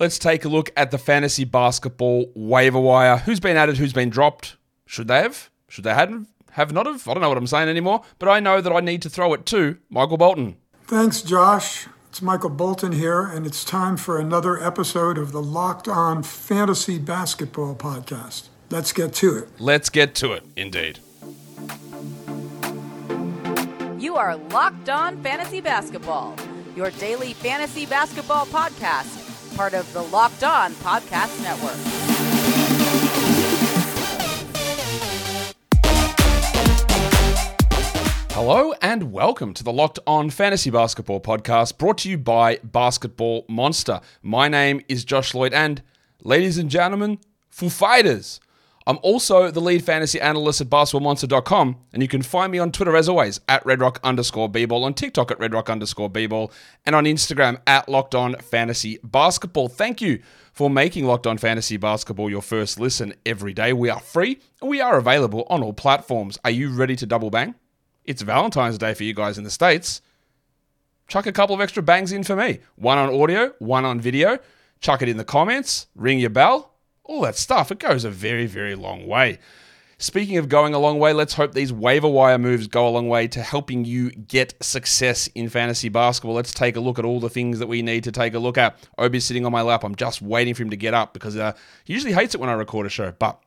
Let's take a look at the fantasy basketball waiver wire. Who's been added? Who's been dropped? Should they have? Should they have not have? I don't know what I'm saying anymore, but I know that I need to throw it to Michael Bolton. Thanks, Josh. It's Michael Bolton here, and it's time for another episode of the Locked On Fantasy Basketball Podcast. Let's get to it. Let's get to it, indeed. You are Locked On Fantasy Basketball, your daily fantasy basketball podcast, part of the Locked On Podcast Network. Hello and welcome to the Locked On Fantasy Basketball Podcast, brought to you by Basketball Monster. My name is Josh Lloyd and, ladies and gentlemen, for fighters, I'm also the lead fantasy analyst at basketballmonster.com, and you can find me on Twitter as always, at @redrock_bball, on TikTok at @redrock_bball, and on Instagram at Locked On Fantasy Basketball. Thank you for making Locked On Fantasy Basketball your first listen every day. We are free and we are available on all platforms. Are you ready to double bang? It's Valentine's Day for you guys in the States. Chuck a couple of extra bangs in for me. One on audio, one on video. Chuck it in the comments. Ring your bell. All that stuff. It goes a very, very long way. Speaking of going a long way, let's hope these waiver wire moves go a long way to helping you get success in fantasy basketball. Let's take a look at all the things that we need to take a look at. Obi's sitting on my lap. I'm just waiting for him to get up because he usually hates it when I record a show, but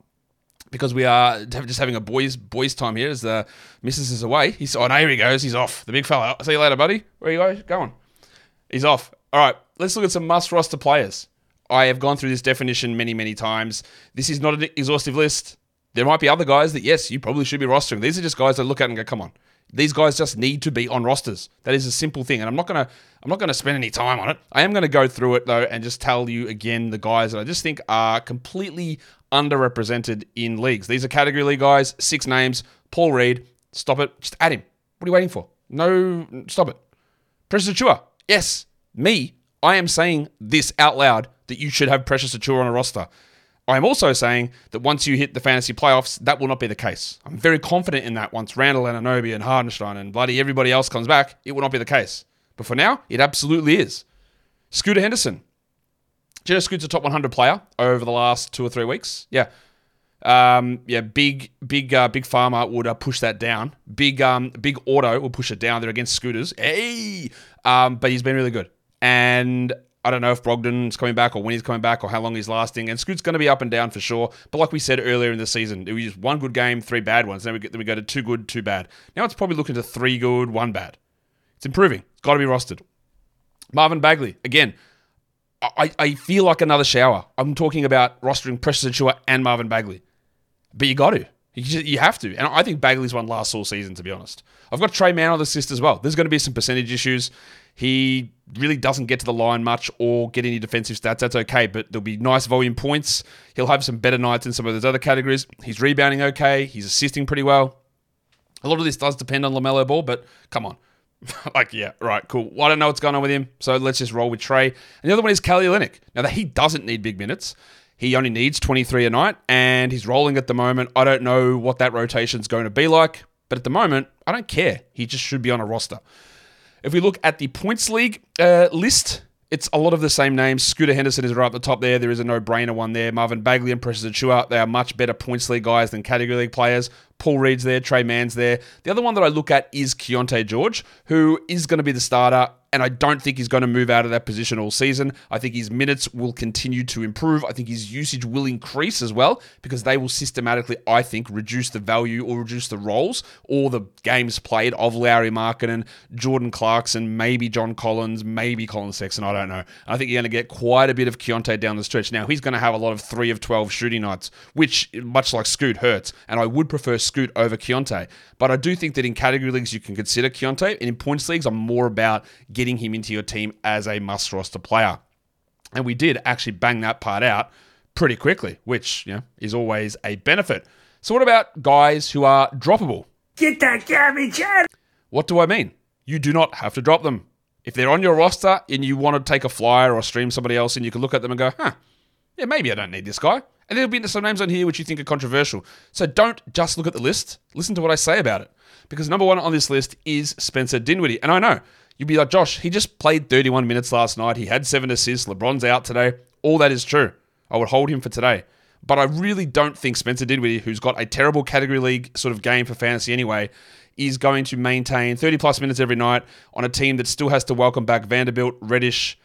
because we are just having a boys' time here as the missus is away. Here he goes. He's off. The big fella. See you later, buddy. Where are you going? He's off. All right, let's look at some must-roster players. I have gone through this definition many, many times. This is not an exhaustive list. There might be other guys that, yes, you probably should be rostering. These are just guys I look at and go, come on. These guys just need to be on rosters. That is a simple thing, and I'm not gonna spend any time on it. I am going to go through it, though, and just tell you again the guys that I just think are completely underrepresented in leagues. These are category league guys, 6 names. Paul Reed, stop it. Just add him. What are you waiting for? No, stop it. Precious Achiuwa. Yes, me. I am saying this out loud, that you should have Precious Achiuwa on a roster. I am also saying that once you hit the fantasy playoffs, that will not be the case. I'm very confident in that. Once Randall and Anunoby and Hardenstein and bloody everybody else comes back, it will not be the case. But for now, it absolutely is. Scooter Henderson. Do you know Scoot's a top 100 player over the last 2 or 3 weeks? Yeah. Big Farmer would push that down. Big Auto will push it down. They're against Scooters. Hey! But he's been really good. And I don't know if Brogdon's coming back or when he's coming back or how long he's lasting. And Scoot's going to be up and down for sure. But like we said earlier in the season, it was just 1 good game, 3 bad ones. Then we go to 2 good, 2 bad. Now it's probably looking to 3 good, 1 bad. It's improving. It's got to be rostered. Marvin Bagley, again, I feel like another shower. I'm talking about rostering Precious Achiuwa and Marvin Bagley. But you got to. You have to. And I think Bagley's won last all season, to be honest. I've got Tre Mann on the list as well. There's going to be some percentage issues. He really doesn't get to the line much or get any defensive stats. That's okay, but there'll be nice volume points. He'll have some better nights in some of those other categories. He's rebounding okay. He's assisting pretty well. A lot of this does depend on LaMelo Ball, but come on. Well, I don't know what's going on with him, so let's just roll with Tre. And the other one is Kelly Linick. Now, that he doesn't need big minutes. He only needs 23 a night, and he's rolling at the moment. I don't know what that rotation's going to be like, but at the moment, I don't care. He just should be on a roster. If we look at the points league list, it's a lot of the same names. Scooter Henderson is right at the top there. There is a no-brainer one there. Marvin Bagley and Precious Achiuwa, they are much better points league guys than category league players. Paul Reed's there. Tre Mann's there. The other one that I look at is Keyontae George, who is going to be the starter, and I don't think he's going to move out of that position all season. I think his minutes will continue to improve. I think his usage will increase as well because they will systematically, I think, reduce the value or reduce the roles or the games played of Lauri Markkanen, Jordan Clarkson, maybe John Collins, maybe Colin Sexton. I don't know. I think you're going to get quite a bit of Keyontae down the stretch. Now, he's going to have a lot of 3 of 12 shooting nights, which, much like Scoot, hurts. And I would prefer Scoot over Keyontae. But I do think that in category leagues, you can consider Keyontae. And in points leagues, I'm more about getting him into your team as a must-roster player. And we did actually bang that part out pretty quickly, which is always a benefit. So what about guys who are droppable? Get that garbage out! What do I mean? You do not have to drop them. If they're on your roster and you want to take a flyer or stream somebody else in, you can look at them and go, yeah, maybe I don't need this guy. And there'll be some names on here which you think are controversial. So don't just look at the list. Listen to what I say about it. Because number 1 on this list is Spencer Dinwiddie. And I know, you'd be like, Josh, he just played 31 minutes last night. He had 7 assists. LeBron's out today. All that is true. I would hold him for today. But I really don't think Spencer Dinwiddie, who's got a terrible category league sort of game for fantasy anyway, is going to maintain 30-plus minutes every night on a team that still has to welcome back Vanderbilt, Reddish,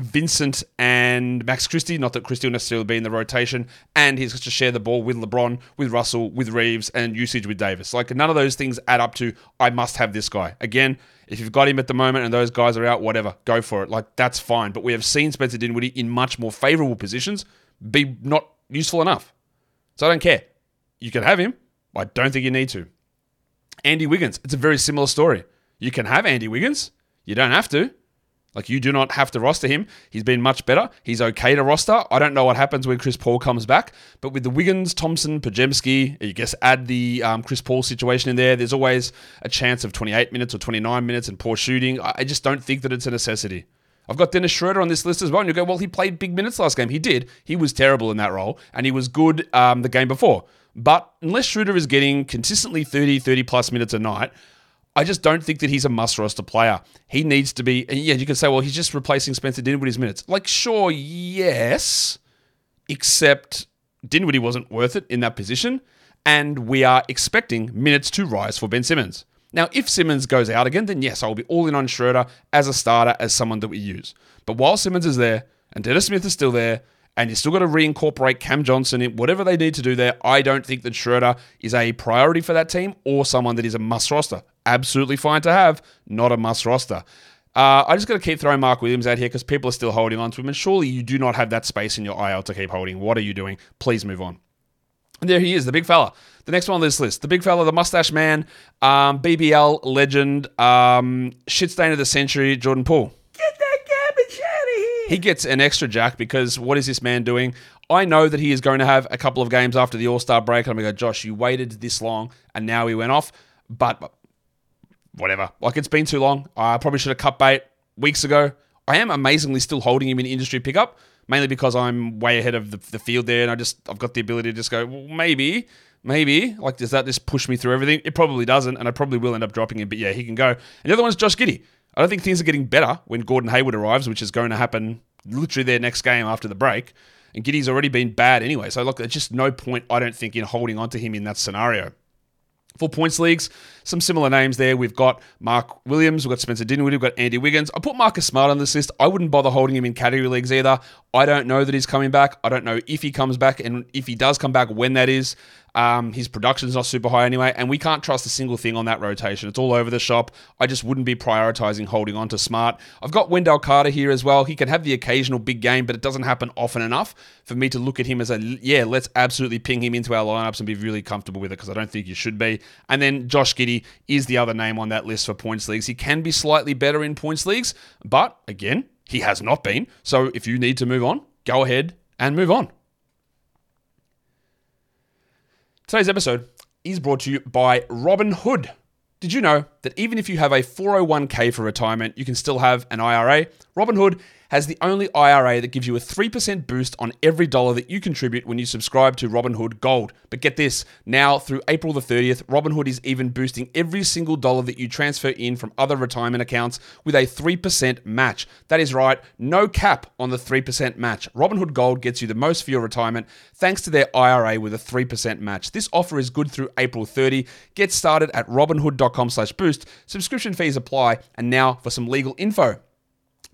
Vincent, and Max Christie. Not that Christie will necessarily be in the rotation. And he's got to share the ball with LeBron, with Russell, with Reeves, and usage with Davis. Like, none of those things add up to, I must have this guy. Again, if you've got him at the moment and those guys are out, whatever, go for it. Like, that's fine. But we have seen Spencer Dinwiddie in much more favorable positions be not useful enough. So I don't care. You can have him, but I don't think you need to. Andy Wiggins, it's a very similar story. You can have Andy Wiggins. You don't have to. Like, you do not have to roster him. He's been much better. He's okay to roster. I don't know what happens when Chris Paul comes back, but with the Wiggins, Thompson, Pajemski, you guess add the Chris Paul situation in there, there's always a chance of 28 minutes or 29 minutes and poor shooting. I just don't think that it's a necessity. I've got Dennis Schroeder on this list as well, and you go, well, he played big minutes last game. He did. He was terrible in that role, and he was good the game before. But unless Schroeder is getting consistently 30-plus minutes a night, I just don't think that he's a must-roster player. He needs to be... And yeah, you can say, well, he's just replacing Spencer Dinwiddie's minutes. Like, sure, yes, except Dinwiddie wasn't worth it in that position, and we are expecting minutes to rise for Ben Simmons. Now, if Simmons goes out again, then yes, I'll be all in on Schroeder as a starter, as someone that we use. But while Simmons is there, and Dennis Smith is still there, and you've still got to reincorporate Cam Johnson in whatever they need to do there, I don't think that Schroeder is a priority for that team or someone that is a must-roster. Absolutely fine to have, not a must-roster. I just got to keep throwing Mark Williams out here because people are still holding on to him, and surely you do not have that space in your IL to keep holding. What are you doing? Please move on. And there he is, the big fella. The next one on this list, the big fella, the mustache man, BBL legend, shit stain of the century, Jordan Poole. Get that garbage out of here. He gets an extra jack because what is this man doing? I know that he is going to have a couple of games after the All-Star break. I'm going to go, Josh, you waited this long, and now he went off. But whatever. Like, it's been too long. I probably should have cut bait weeks ago. I am amazingly still holding him in industry pickup, mainly because I'm way ahead of the field there, and I've got the ability to just go, well, maybe. Like, does that just push me through everything? It probably doesn't, and I probably will end up dropping him, but yeah, he can go. And the other one's Josh Giddey. I don't think things are getting better when Gordon Hayward arrives, which is going to happen literally their next game after the break, and Giddey's already been bad anyway. So, look, there's just no point, I don't think, in holding on to him in that scenario. For points leagues, some similar names there. We've got Mark Williams, we've got Spencer Dinwiddie, we've got Andy Wiggins. I put Marcus Smart on this list. I wouldn't bother holding him in category leagues either. I don't know that he's coming back. I don't know if he comes back, and if he does come back, when that is. His production's not super high anyway, and we can't trust a single thing on that rotation. It's all over the shop. I just wouldn't be prioritizing holding on to Smart. I've got Wendell Carter here as well. He can have the occasional big game, but it doesn't happen often enough for me to look at him as a, yeah, let's absolutely ping him into our lineups and be really comfortable with it, because I don't think you should be. And then Josh Giddey is the other name on that list for points leagues. He can be slightly better in points leagues, but again, he has not been. So if you need to move on, go ahead and move on. Today's episode is brought to you by Robinhood. Did you know that even if you have a 401k for retirement, you can still have an IRA? Robinhood has the only IRA that gives you a 3% boost on every dollar that you contribute when you subscribe to Robinhood Gold. But get this, now through April the 30th, Robinhood is even boosting every single dollar that you transfer in from other retirement accounts with a 3% match. That is right, no cap on the 3% match. Robinhood Gold gets you the most for your retirement thanks to their IRA with a 3% match. This offer is good through April 30. Get started at robinhood.com/boost. Subscription fees apply. And now for some legal info.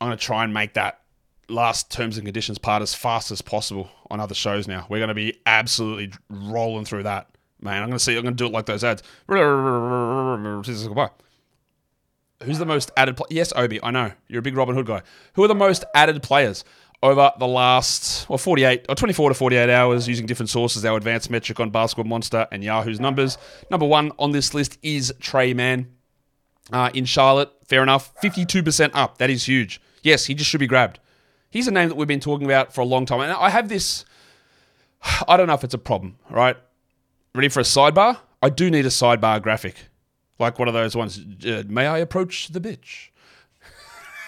I'm going to try and make that last terms and conditions part as fast as possible on other shows now. We're going to be absolutely rolling through that, man. I'm going to do it like those ads. Who's the most added player? Yes, Obi, I know. You're a big Robin Hood guy. Who are the most added players over the last 24 to 48 hours using different sources, our advanced metric on Basketball Monster and Yahoo's numbers? Number one on this list is Tre Mann in Charlotte. Fair enough. 52% up. That is huge. Yes, he just should be grabbed. he's a name that we've been talking about for a long time. And I have this, I don't know if it's a problem, right? Ready for a sidebar? I do need a sidebar graphic. Like one of those ones, may I approach the bitch?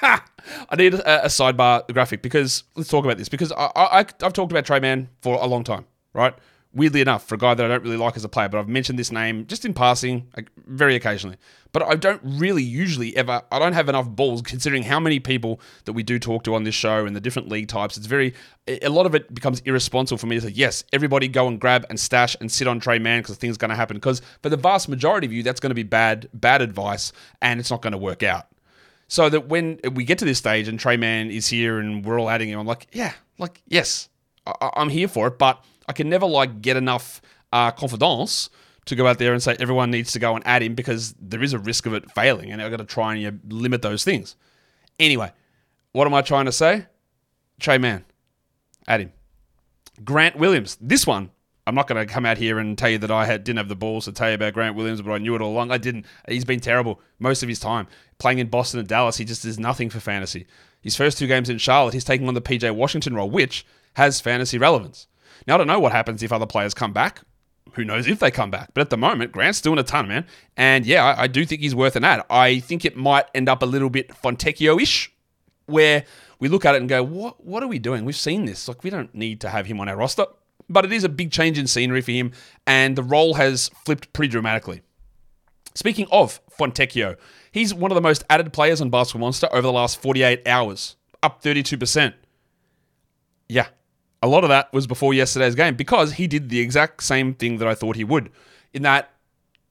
I need a sidebar graphic because, let's talk about this, because I've talked about Tre Mann for a long time, right? Weirdly enough, for a guy that I don't really like as a player, but I've mentioned this name just in passing, like, very occasionally. But I don't really usually ever, I don't have enough balls considering how many people that we do talk to on this show and the different league types. It's very, a lot of it becomes irresponsible for me to say, yes, everybody go and grab and stash and sit on Tre Mann because the thing's going to happen. Because for the vast majority of you, that's going to be bad advice and it's not going to work out. So that when we get to this stage and Tre Mann is here and we're all adding him, I'm like, yeah, like, yes, I'm here for it, but I can never like get enough confidence to go out there and say everyone needs to go and add him because there is a risk of it failing and I've got to try and limit those things. Anyway, what am I trying to say? Tre Mann, add him. Grant Williams, this one, I'm not going to come out here and tell you that I didn't have the balls to tell you about Grant Williams, but I knew it all along. I didn't. He's been terrible most of his time. Playing in Boston and Dallas, he just is nothing for fantasy. His first two games in Charlotte, he's taking on the PJ Washington role, which has fantasy relevance. Now, I don't know what happens if other players come back. Who knows if they come back? But at the moment, Grant's doing a ton, man. And yeah, I do think he's worth an ad. I think it might end up a little bit Fontecchio-ish, where we look at it and go, what are we doing? We've seen this. Like, we don't need to have him on our roster. But it is a big change in scenery for him, and the role has flipped pretty dramatically. Speaking of Fontecchio, he's one of the most added players on Basketball Monster over the last 48 hours, up 32%. Yeah. A lot of that was before yesterday's game because he did the exact same thing that I thought he would, in that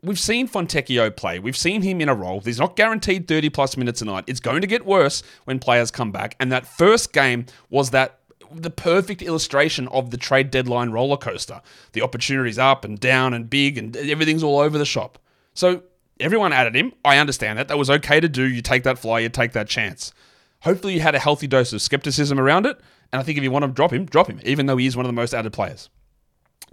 we've seen Fontecchio play. We've seen him in a role. He's not guaranteed 30-plus minutes a night. It's going to get worse when players come back, and that first game was the perfect illustration of the trade deadline roller coaster. The opportunities up and down and big and everything's all over the shop. So everyone added him. I understand that. That was okay to do. You take that fly, you take that chance. Hopefully you had a healthy dose of skepticism around it. And I think if you want to drop him, even though he is one of the most added players.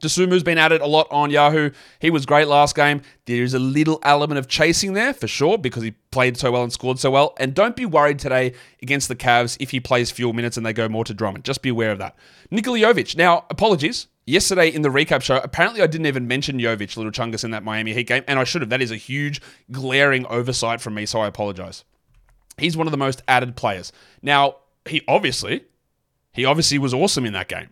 Tsumu's been added a lot on Yahoo. He was great last game. There is a little element of chasing there, for sure, because he played so well and scored so well. And don't be worried today against the Cavs if he plays fewer minutes and they go more to Drummond. Just be aware of that. Nikola Jovic. Now, apologies. Yesterday in the recap show, apparently I didn't even mention Jovic, Little Chungus, in that Miami Heat game. And I should have. That is a huge, glaring oversight from me, so I apologize. He's one of the most added players. Now, he obviously was awesome in that game.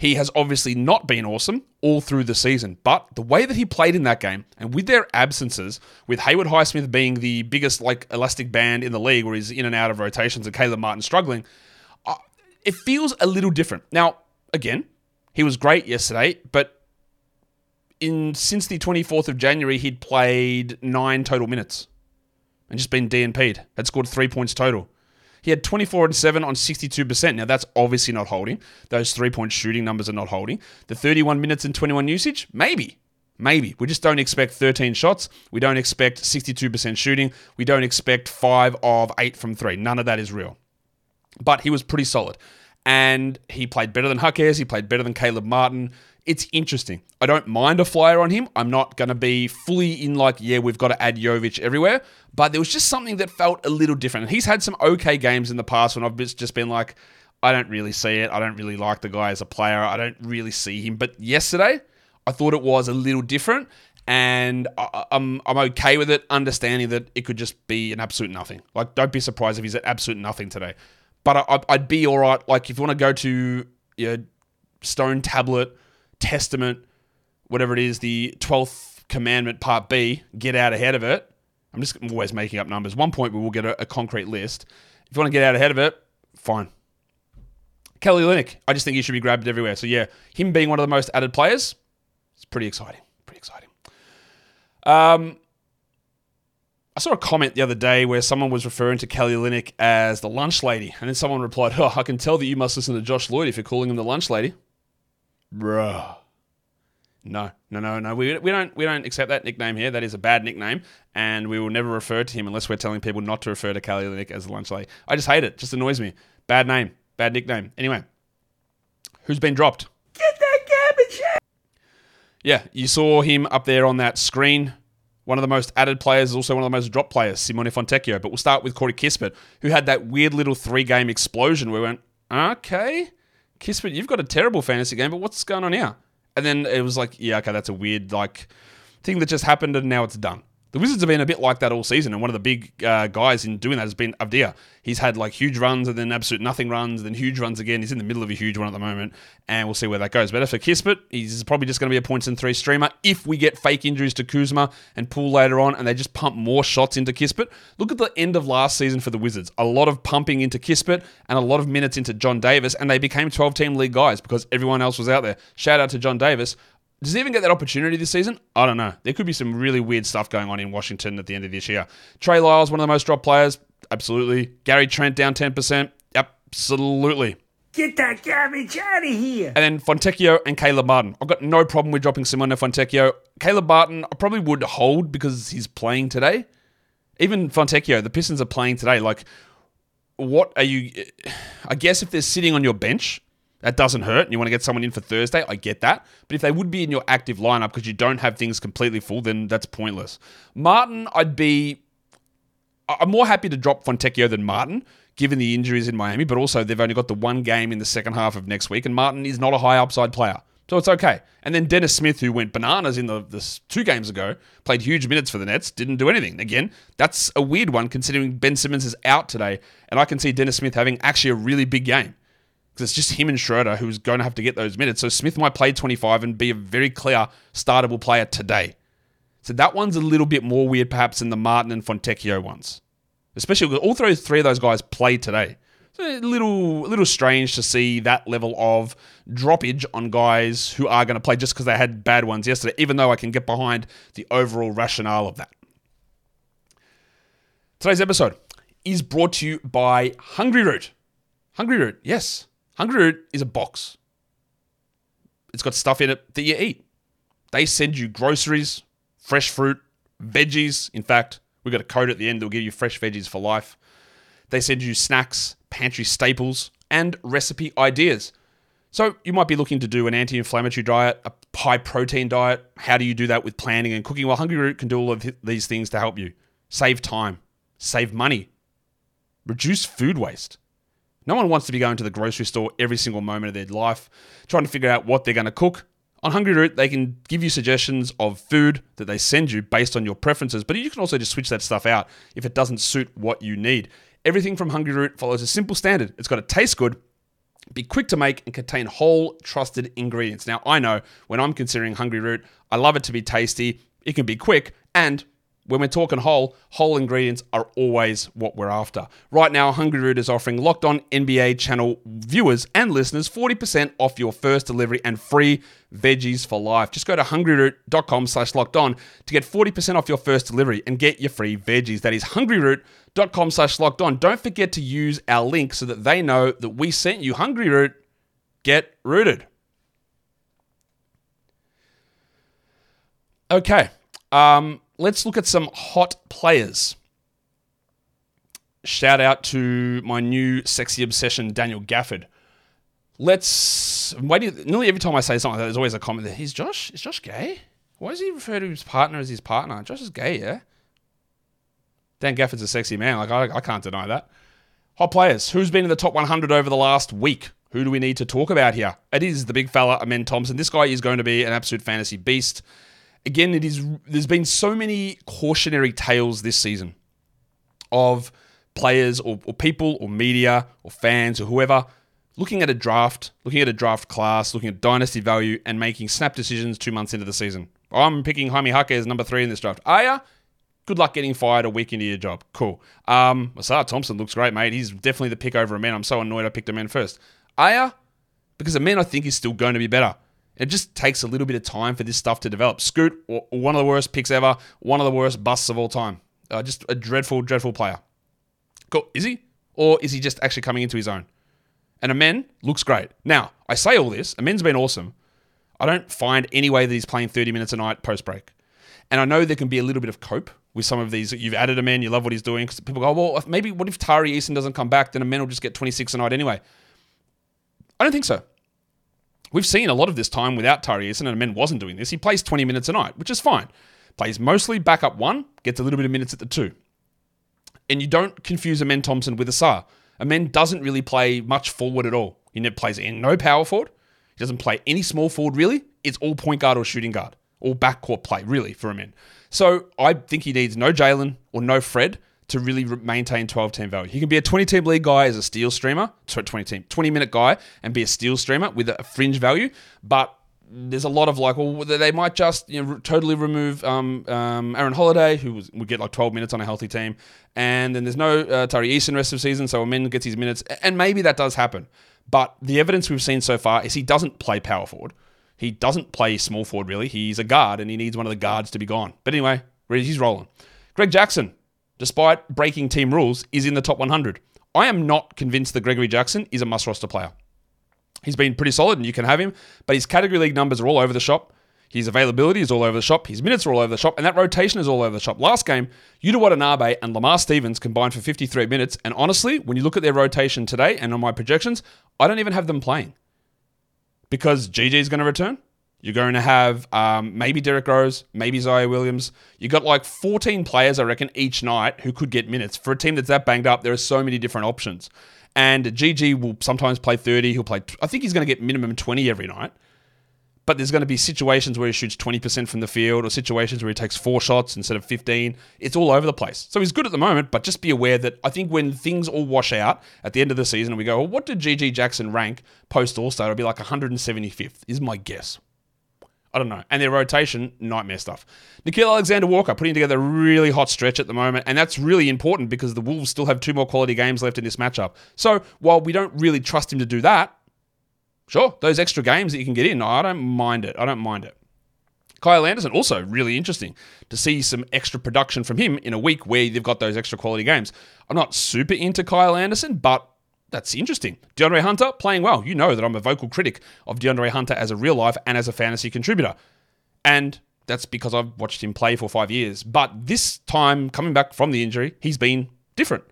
He has obviously not been awesome all through the season, but the way that he played in that game and with their absences, with Hayward-Highsmith being the biggest like elastic band in the league where he's in and out of rotations and Caleb Martin struggling, it feels a little different. Now, again, he was great yesterday, but since the 24th of January, he'd played 9 total minutes and just been DNP'd. Had scored 3 points total. He had 24-7 on 62%. Now, that's obviously not holding. Those three-point shooting numbers are not holding. The 31 minutes and 21 usage? Maybe. We just don't expect 13 shots. We don't expect 62% shooting. We don't expect 5 of 8 from 3. None of that is real. But he was pretty solid. And he played better than Huckers. He played better than Caleb Martin. It's interesting. I don't mind a flyer on him. I'm not going to be fully in like, yeah, we've got to add Jovic everywhere. But there was just something that felt a little different. And he's had some okay games in the past when I've just been like, I don't really see it. I don't really like the guy as a player. I don't really see him. But yesterday, I thought it was a little different. And I'm okay with it, understanding that it could just be an absolute nothing. Like, don't be surprised if he's at absolute nothing today. But I'd be all right. Like, if you want to go to Stone Tablet, Testament, whatever it is, the 12th Commandment Part B, get out ahead of it. I'm always making up numbers. One point we will get a concrete list. If you want to get out ahead of it, fine. Kelly Linick, I just think he should be grabbed everywhere. So yeah, him being one of the most added players, it's pretty exciting. I saw a comment the other day where someone was referring to Kelly Linick as the lunch lady. And then someone replied, oh, I can tell that you must listen to Josh Lloyd if you're calling him the lunch lady. Bruh. No. We don't accept that nickname here. That is a bad nickname. And we will never refer to him unless we're telling people not to refer to Kelly Olynyk as the lunch lady. I just hate it. Just annoys me. Bad name. Bad nickname. Anyway. Who's been dropped? Get that garbage out! Yeah, you saw him up there on that screen. One of the most added players, also one of the most dropped players, Simone Fontecchio. But we'll start with Corey Kispert, who had that weird little 3-game explosion where we went, okay, Kismet, you've got a terrible fantasy game, but what's going on here? And then it was like, yeah, okay, that's a weird thing that just happened and now it's done. The Wizards have been a bit like that all season, and one of the big guys in doing that has been Avdija. He's had huge runs and then absolute nothing runs, and then huge runs again. He's in the middle of a huge one at the moment, and we'll see where that goes. But as for Kismet, he's probably just going to be a points-and-three streamer if we get fake injuries to Kuzma and Poole later on, and they just pump more shots into Kismet. Look at the end of last season for the Wizards. A lot of pumping into Kismet and a lot of minutes into John Davis, and they became 12-team league guys because everyone else was out there. Shout out to John Davis. Does he even get that opportunity this season? I don't know. There could be some really weird stuff going on in Washington at the end of this year. Trey Lyles, one of the most dropped players. Absolutely. Gary Trent down 10%. Absolutely. Get that garbage out of here. And then Fontecchio and Caleb Martin. I've got no problem with dropping Simone Fontecchio. Caleb Martin, I probably would hold because he's playing today. Even Fontecchio, the Pistons are playing today. What are you... I guess if they're sitting on your bench... That doesn't hurt, and you want to get someone in for Thursday, I get that. But if they would be in your active lineup because you don't have things completely full, then that's pointless. Martin, I'm more happy to drop Fontecchio than Martin, given the injuries in Miami, but also they've only got the one game in the second half of next week, and Martin is not a high upside player. So it's okay. And then Dennis Smith, who went bananas in the 2 games ago, played huge minutes for the Nets, didn't do anything. Again, that's a weird one considering Ben Simmons is out today, and I can see Dennis Smith having actually a really big game. It's just him and Schroeder who's going to have to get those minutes. So Smith might play 25 and be a very clear startable player today. So that one's a little bit more weird perhaps than the Martin and Fontecchio ones. Especially because all three of those guys play today. So it's a little strange to see that level of droppage on guys who are going to play just because they had bad ones yesterday, even though I can get behind the overall rationale of that. Today's episode is brought to you by Hungry Root. Hungry Root, yes. Hungry Root is a box. It's got stuff in it that you eat. They send you groceries, fresh fruit, veggies. In fact, we've got a code at the end that will give you fresh veggies for life. They send you snacks, pantry staples, and recipe ideas. So you might be looking to do an anti-inflammatory diet, a high-protein diet. How do you do that with planning and cooking? Well, Hungry Root can do all of these things to help you. Save time, save money, reduce food waste. No one wants to be going to the grocery store every single moment of their life, trying to figure out what they're going to cook. On Hungry Root, they can give you suggestions of food that they send you based on your preferences, but you can also just switch that stuff out if it doesn't suit what you need. Everything from Hungry Root follows a simple standard. It's got to taste good, be quick to make, and contain whole, trusted ingredients. Now, I know when I'm considering Hungry Root, I love it to be tasty, it can be quick, and... when we're talking whole ingredients are always what we're after. Right now, Hungry Root is offering Locked On NBA channel viewers and listeners 40% off your first delivery and free veggies for life. Just go to hungryroot.com/lockedon to get 40% off your first delivery and get your free veggies. That is hungryroot.com/lockedon. Don't forget to use our link so that they know that we sent you. Hungry Root, get rooted. Okay. Let's look at some hot players. Shout out to my new sexy obsession, Daniel Gafford. Nearly every time I say something, there's always a comment there. Is Josh gay? Why does he refer to his partner as his partner? Josh is gay, yeah? Dan Gafford's a sexy man. I can't deny that. Hot players. Who's been in the top 100 over the last week? Who do we need to talk about here? It is the big fella, Amen Thompson. This guy is going to be an absolute fantasy beast. Again, there's been so many cautionary tales this season of players or people or media or fans or whoever looking at a draft, looking at a draft class, looking at dynasty value and making snap decisions 2 months into the season. I'm picking Jaime Jaque as number 3 in this draft. Are ya? Good luck getting fired a week into your job. Cool. Masai Thompson looks great, mate. He's definitely the pick over Amen. I'm so annoyed I picked Amen first. Are ya? Because Amen, I think, is still going to be better. It just takes a little bit of time for this stuff to develop. Scoot, one of the worst picks ever. One of the worst busts of all time. Just a dreadful, dreadful player. Cool. Is he? Or is he just actually coming into his own? And Amen looks great. Now, I say all this. Amen's been awesome. I don't find any way that he's playing 30 minutes a night post-break. And I know there can be a little bit of cope with some of these. You've added Amen. You love what he's doing. Because people go, well, maybe what if Tari Eason doesn't come back? Then Amen will just get 26 a night anyway. I don't think so. We've seen a lot of this time without Tari Eason, and Amen wasn't doing this. He plays 20 minutes a night, which is fine. Plays mostly backup 1, gets a little bit of minutes at the 2. And you don't confuse Amen Thompson with Asar. Amen doesn't really play much forward at all. He never plays no power forward. He doesn't play any small forward, really. It's all point guard or shooting guard, or backcourt play, really, for Amen. So I think he needs no Jalen or no Fred to really maintain 12-team value. He can be a 20-team league guy as a steal streamer, 20-minute guy, and be a steal streamer with a fringe value, but there's a lot of like, well, they might just totally remove Aaron Holiday, who would get like 12 minutes on a healthy team, and then there's no Tari Eason rest of the season, so Amen gets his minutes, and maybe that does happen. But the evidence we've seen so far is he doesn't play power forward. He doesn't play small forward, really. He's a guard, and he needs one of the guards to be gone. But anyway, he's rolling. Greg Jackson, despite breaking team rules, is in the top 100. I am not convinced that Gregory Jackson is a must-roster player. He's been pretty solid, and you can have him, but his category league numbers are all over the shop. His availability is all over the shop. His minutes are all over the shop, and that rotation is all over the shop. Last game, Udoha Nabe and Lamar Stevens combined for 53 minutes, and honestly, when you look at their rotation today and on my projections, I don't even have them playing because GG's going to return. You're going to have maybe Derrick Rose, maybe Zion Williams. You got like 14 players, I reckon, each night who could get minutes. For a team that's that banged up, there are so many different options. And GG will sometimes play 30. He'll play, I think he's going to get minimum 20 every night. But there's going to be situations where he shoots 20% from the field or situations where he takes 4 shots instead of 15. It's all over the place. So he's good at the moment, but just be aware that I think when things all wash out at the end of the season and we go, well, what did GG Jackson rank post-All-Star? It'll be like 175th is my guess. I don't know. And their rotation, nightmare stuff. Nickeil Alexander-Walker putting together a really hot stretch at the moment, and that's really important because the Wolves still have 2 more quality games left in this matchup. So while we don't really trust him to do that, sure, those extra games that you can get in, I don't mind it. Kyle Anderson, also really interesting to see some extra production from him in a week where they've got those extra quality games. I'm not super into Kyle Anderson, but that's interesting. DeAndre Hunter, playing well. You know that I'm a vocal critic of DeAndre Hunter as a real life and as a fantasy contributor. And that's because I've watched him play for 5 years. But this time, coming back from the injury, he's been different.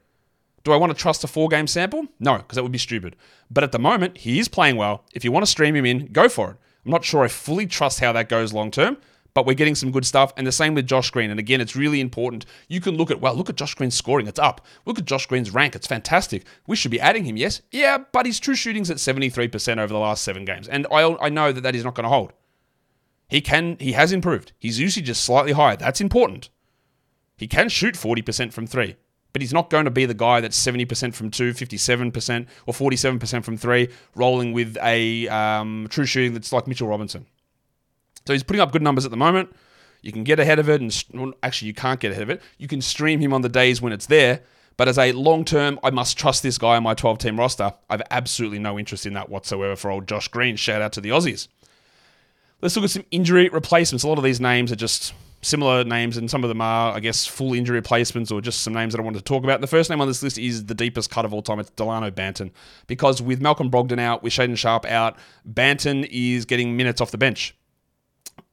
Do I want to trust a 4-game sample? No, because that would be stupid. But at the moment, he is playing well. If you want to stream him in, go for it. I'm not sure I fully trust how that goes long term, but we're getting some good stuff. And the same with Josh Green. And again, it's really important. You can look at, well, look at Josh Green's scoring. It's up. Look at Josh Green's rank. It's fantastic. We should be adding him, yes? Yeah, but his true shooting's at 73% over the last 7 games. And I know that that is not going to hold. He has improved. His usage is slightly higher. That's important. He can shoot 40% from 3, but he's not going to be the guy that's 70% from 2, 57%, or 47% from 3, rolling with a true shooting that's like Mitchell Robinson. So he's putting up good numbers at the moment. You can get ahead of it. Actually, you can't get ahead of it. You can stream him on the days when it's there. But as a long-term, I must trust this guy on my 12-team roster, I've absolutely no interest in that whatsoever for old Josh Green. Shout out to the Aussies. Let's look at some injury replacements. A lot of these names are just similar names, and some of them are, I guess, full injury replacements or just some names that I wanted to talk about. The first name on this list is the deepest cut of all time. It's Delano Banton. Because with Malcolm Brogdon out, with Shaedon Sharpe out, Banton is getting minutes off the bench.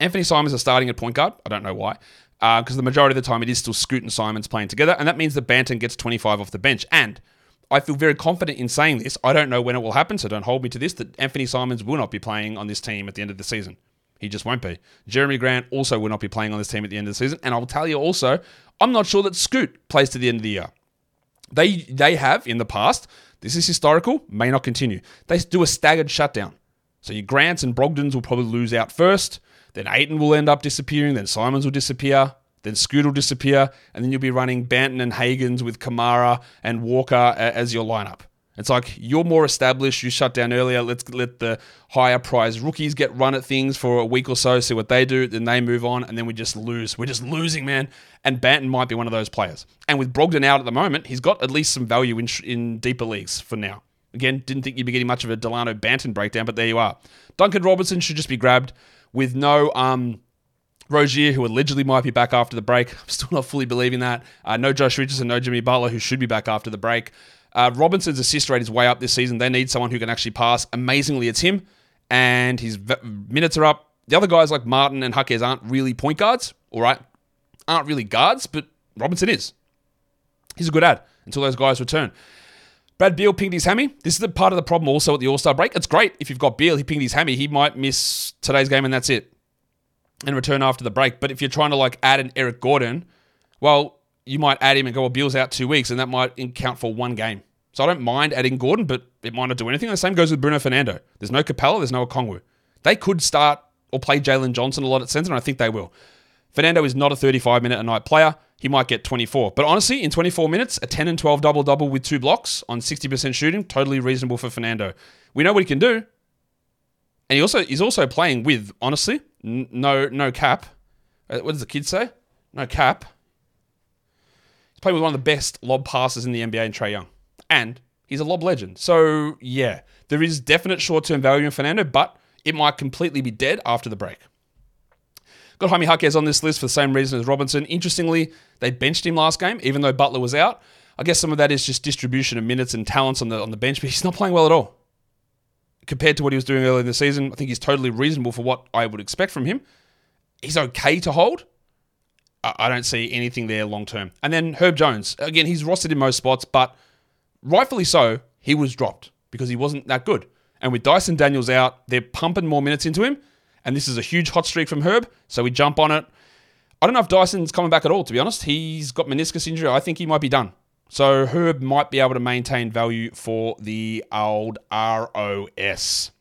Anthony Simons are starting at point guard. I don't know why. Because the majority of the time it is still Scoot and Simons playing together. And that means that Banton gets 25 off the bench. And I feel very confident in saying this. I don't know when it will happen, so don't hold me to this, that Anthony Simons will not be playing on this team at the end of the season. He just won't be. Jeremy Grant also will not be playing on this team at the end of the season. And I'll tell you also, I'm not sure that Scoot plays to the end of the year. They have in the past, this is historical, may not continue. They do a staggered shutdown. So your Grants and Brogdons will probably lose out first. Then Ayton will end up disappearing. Then Simons will disappear. Then Scoot will disappear. And then you'll be running Banton and Hagens with Kamara and Walker as your lineup. It's like, you're more established. You shut down earlier. Let's let the higher prize rookies get run at things for a week or so, see what they do. Then they move on. And then we just lose. We're just losing, man. And Banton might be one of those players. And with Brogdon out at the moment, he's got at least some value in deeper leagues for now. Again, didn't think you'd be getting much of a Delano Banton breakdown, but there you are. Duncan Robinson should just be grabbed. With no Rozier, who allegedly might be back after the break. I'm still not fully believing that. No Josh Richardson, no Jimmy Butler, who should be back after the break. Robinson's assist rate is way up this season. They need someone who can actually pass. Amazingly, it's him. And his minutes are up. The other guys like Martin and Huckes aren't really point guards. All right. Aren't really guards, but Robinson is. He's a good ad until those guys return. Brad Beal pinged his hammy. This is the part of the problem also at the All-Star break. It's great if you've got Beal, he pinged his hammy. He might miss today's game and that's it. And return after the break. But if you're trying to like add an Eric Gordon, well, you might add him and go, well, Beal's out 2 weeks and that might count for 1 game. So I don't mind adding Gordon, but it might not do anything. The same goes with Bruno Fernando. There's no Capella. There's no Okongwu. They could start or play Jalen Johnson a lot at center, and I think they will. Fernando is not a 35-minute-a-night player. He might get 24. But honestly, in 24 minutes, a 10 and 12 double-double with 2 blocks on 60% shooting, totally reasonable for Fernando. We know what he can do. And he's also playing with, honestly, no cap. What does the kid say? No cap. He's playing with one of the best lob passers in the NBA in Trae Young. And he's a lob legend. So, yeah, there is definite short-term value in Fernando, but it might completely be dead after the break. Got Jaime Jaquez on this list for the same reason as Robinson. Interestingly, they benched him last game, even though Butler was out. I guess some of that is just distribution of minutes and talents on the bench, but he's not playing well at all. Compared to what he was doing earlier in the season, I think he's totally reasonable for what I would expect from him. He's okay to hold. I don't see anything there long term. And then Herb Jones. Again, he's rostered in most spots, but rightfully so, he was dropped because he wasn't that good. And with Dyson Daniels out, they're pumping more minutes into him. And this is a huge hot streak from Herb, so we jump on it. I don't know if Dyson's coming back at all, to be honest. He's got meniscus injury. I think he might be done. So Herb might be able to maintain value for the old ROS.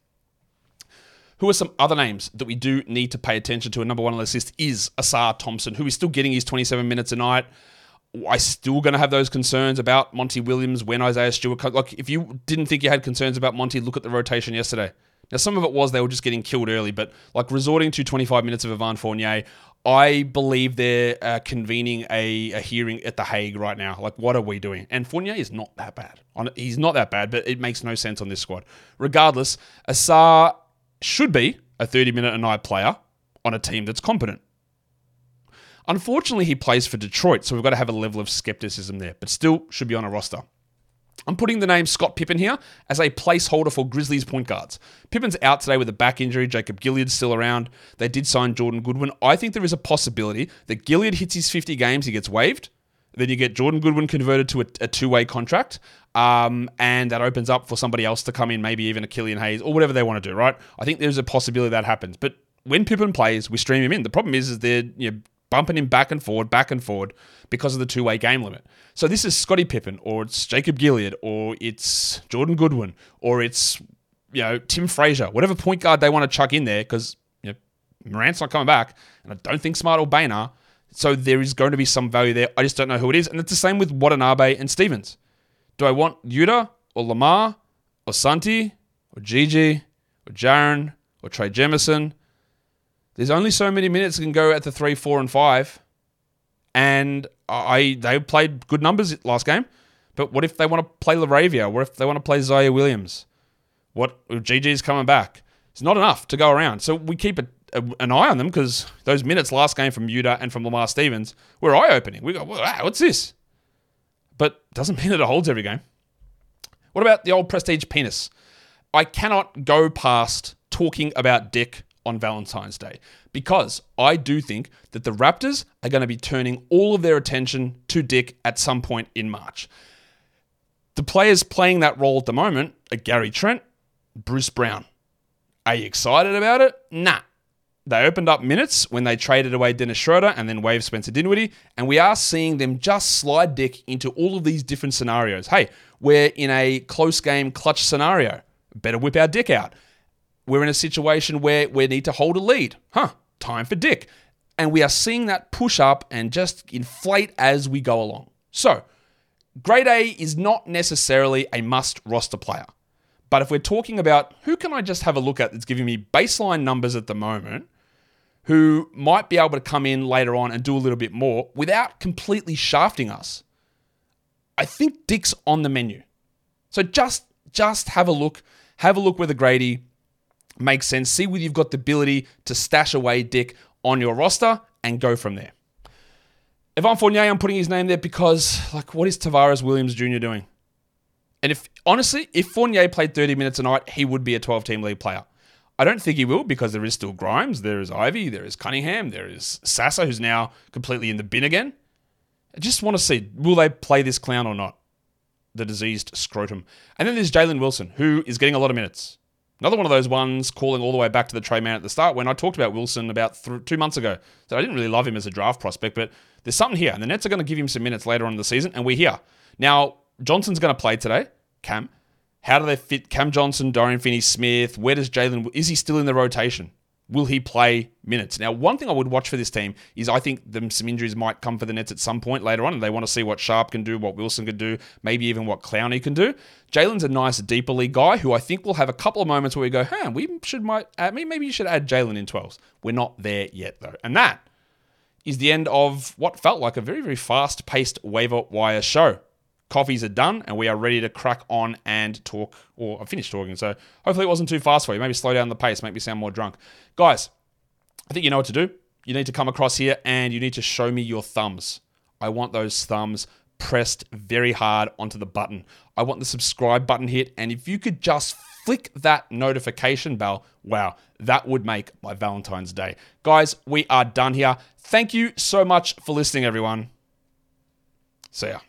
Who are some other names that we do need to pay attention to? And number one on the list is Asar Thompson, who is still getting his 27 minutes a night. I'm still going to have those concerns about Monty Williams when Isaiah Stewart comes. Like, if you didn't think you had concerns about Monty, look at the rotation yesterday. Now, some of it was they were just getting killed early, but like resorting to 25 minutes of Evan Fournier, I believe they're convening a hearing at The Hague right now. Like, what are we doing? And Fournier is not that bad. He's not that bad, but it makes no sense on this squad. Regardless, Asar should be a 30-minute-a-night player on a team that's competent. Unfortunately, he plays for Detroit, so we've got to have a level of skepticism there, but still should be on a roster. I'm putting the name Scott Pippen here as a placeholder for Grizzlies point guards. Pippen's out today with a back injury. Jacob Gilead's still around. They did sign Jordan Goodwin. I think there is a possibility that Gilead hits his 50 games, he gets waived. Then you get Jordan Goodwin converted to a two-way contract, and that opens up for somebody else to come in, maybe even a Killian Hayes or whatever they want to do, right? I think there's a possibility that happens. But when Pippen plays, we stream him in. The problem is they're bumping him back and forward because of the two-way game limit. So this is Scottie Pippen, or it's Jacob Gilead, or it's Jordan Goodwin, or it's Tim Frazier, whatever point guard they want to chuck in there, because Morant's not coming back, and I don't think Smart or Bain are. So there is going to be some value there. I just don't know who it is, and it's the same with Watanabe and Stevens. Do I want Yuta or Lamar or Santi or Gigi or Jaren or Trey Jemison? There's only so many minutes that can go at the 3, 4, and 5. And they played good numbers last game. But what if they want to play LaRavia? What if they want to play Zaire Williams? What if GG's coming back? It's not enough to go around. So we keep an eye on them because those minutes last game from Yuta and from Lamar Stevens were eye-opening. We go, wow, what's this? But doesn't mean it holds every game. What about the old prestige penis? I cannot go past talking about dick on Valentine's Day, because I do think that the Raptors are going to be turning all of their attention to Dick at some point in March. The players playing that role at the moment are Gary Trent, Bruce Brown. Are you excited about it? Nah. They opened up minutes when they traded away Dennis Schroeder and then waived Spencer Dinwiddie, and we are seeing them just slide Dick into all of these different scenarios. Hey, we're in a close game clutch scenario. Better whip our Dick out. We're in a situation where we need to hold a lead. Time for Dick. And we are seeing that push up and just inflate as we go along. So, grade A is not necessarily a must roster player. But if we're talking about who can I just have a look at that's giving me baseline numbers at the moment, who might be able to come in later on and do a little bit more without completely shafting us, I think Dick's on the menu. So just have a look. Have a look with a Grady. Makes sense. See whether you've got the ability to stash away Dick on your roster and go from there. Evan Fournier, I'm putting his name there because, what is Tavares Williams Jr. doing? And if Fournier played 30 minutes a night, he would be a 12-team league player. I don't think he will because there is still Grimes, there is Ivy, there is Cunningham, there is Sasa, who's now completely in the bin again. I just want to see, will they play this clown or not? The diseased scrotum. And then there's Jalen Wilson, who is getting a lot of minutes. Another one of those ones calling all the way back to the Tre Mann at the start when I talked about Wilson about 2 months ago. So I didn't really love him as a draft prospect, but there's something here. And the Nets are going to give him some minutes later on in the season, and we're here. Now, Johnson's going to play today. Cam? How do they fit Cam Johnson, Dorian Finney-Smith? Where does Jalen? Is he still in the rotation? Will he play minutes? Now, one thing I would watch for this team is I think some injuries might come for the Nets at some point later on, and they want to see what Sharp can do, what Wilson can do, maybe even what Clowney can do. Jalen's a nice deeper league guy who I think will have a couple of moments where we go, hey, maybe you should add Jalen in 12s. We're not there yet, though. And that is the end of what felt like a very, very fast-paced waiver wire show. Coffees are done, and we are ready to crack on and talk, or I finished talking, so hopefully it wasn't too fast for you. Maybe slow down the pace, make me sound more drunk. Guys, I think you know what to do. You need to come across here, and you need to show me your thumbs. I want those thumbs pressed very hard onto the button. I want the subscribe button hit, and if you could just flick that notification bell, wow, that would make my Valentine's Day. Guys, we are done here. Thank you so much for listening, everyone. See ya.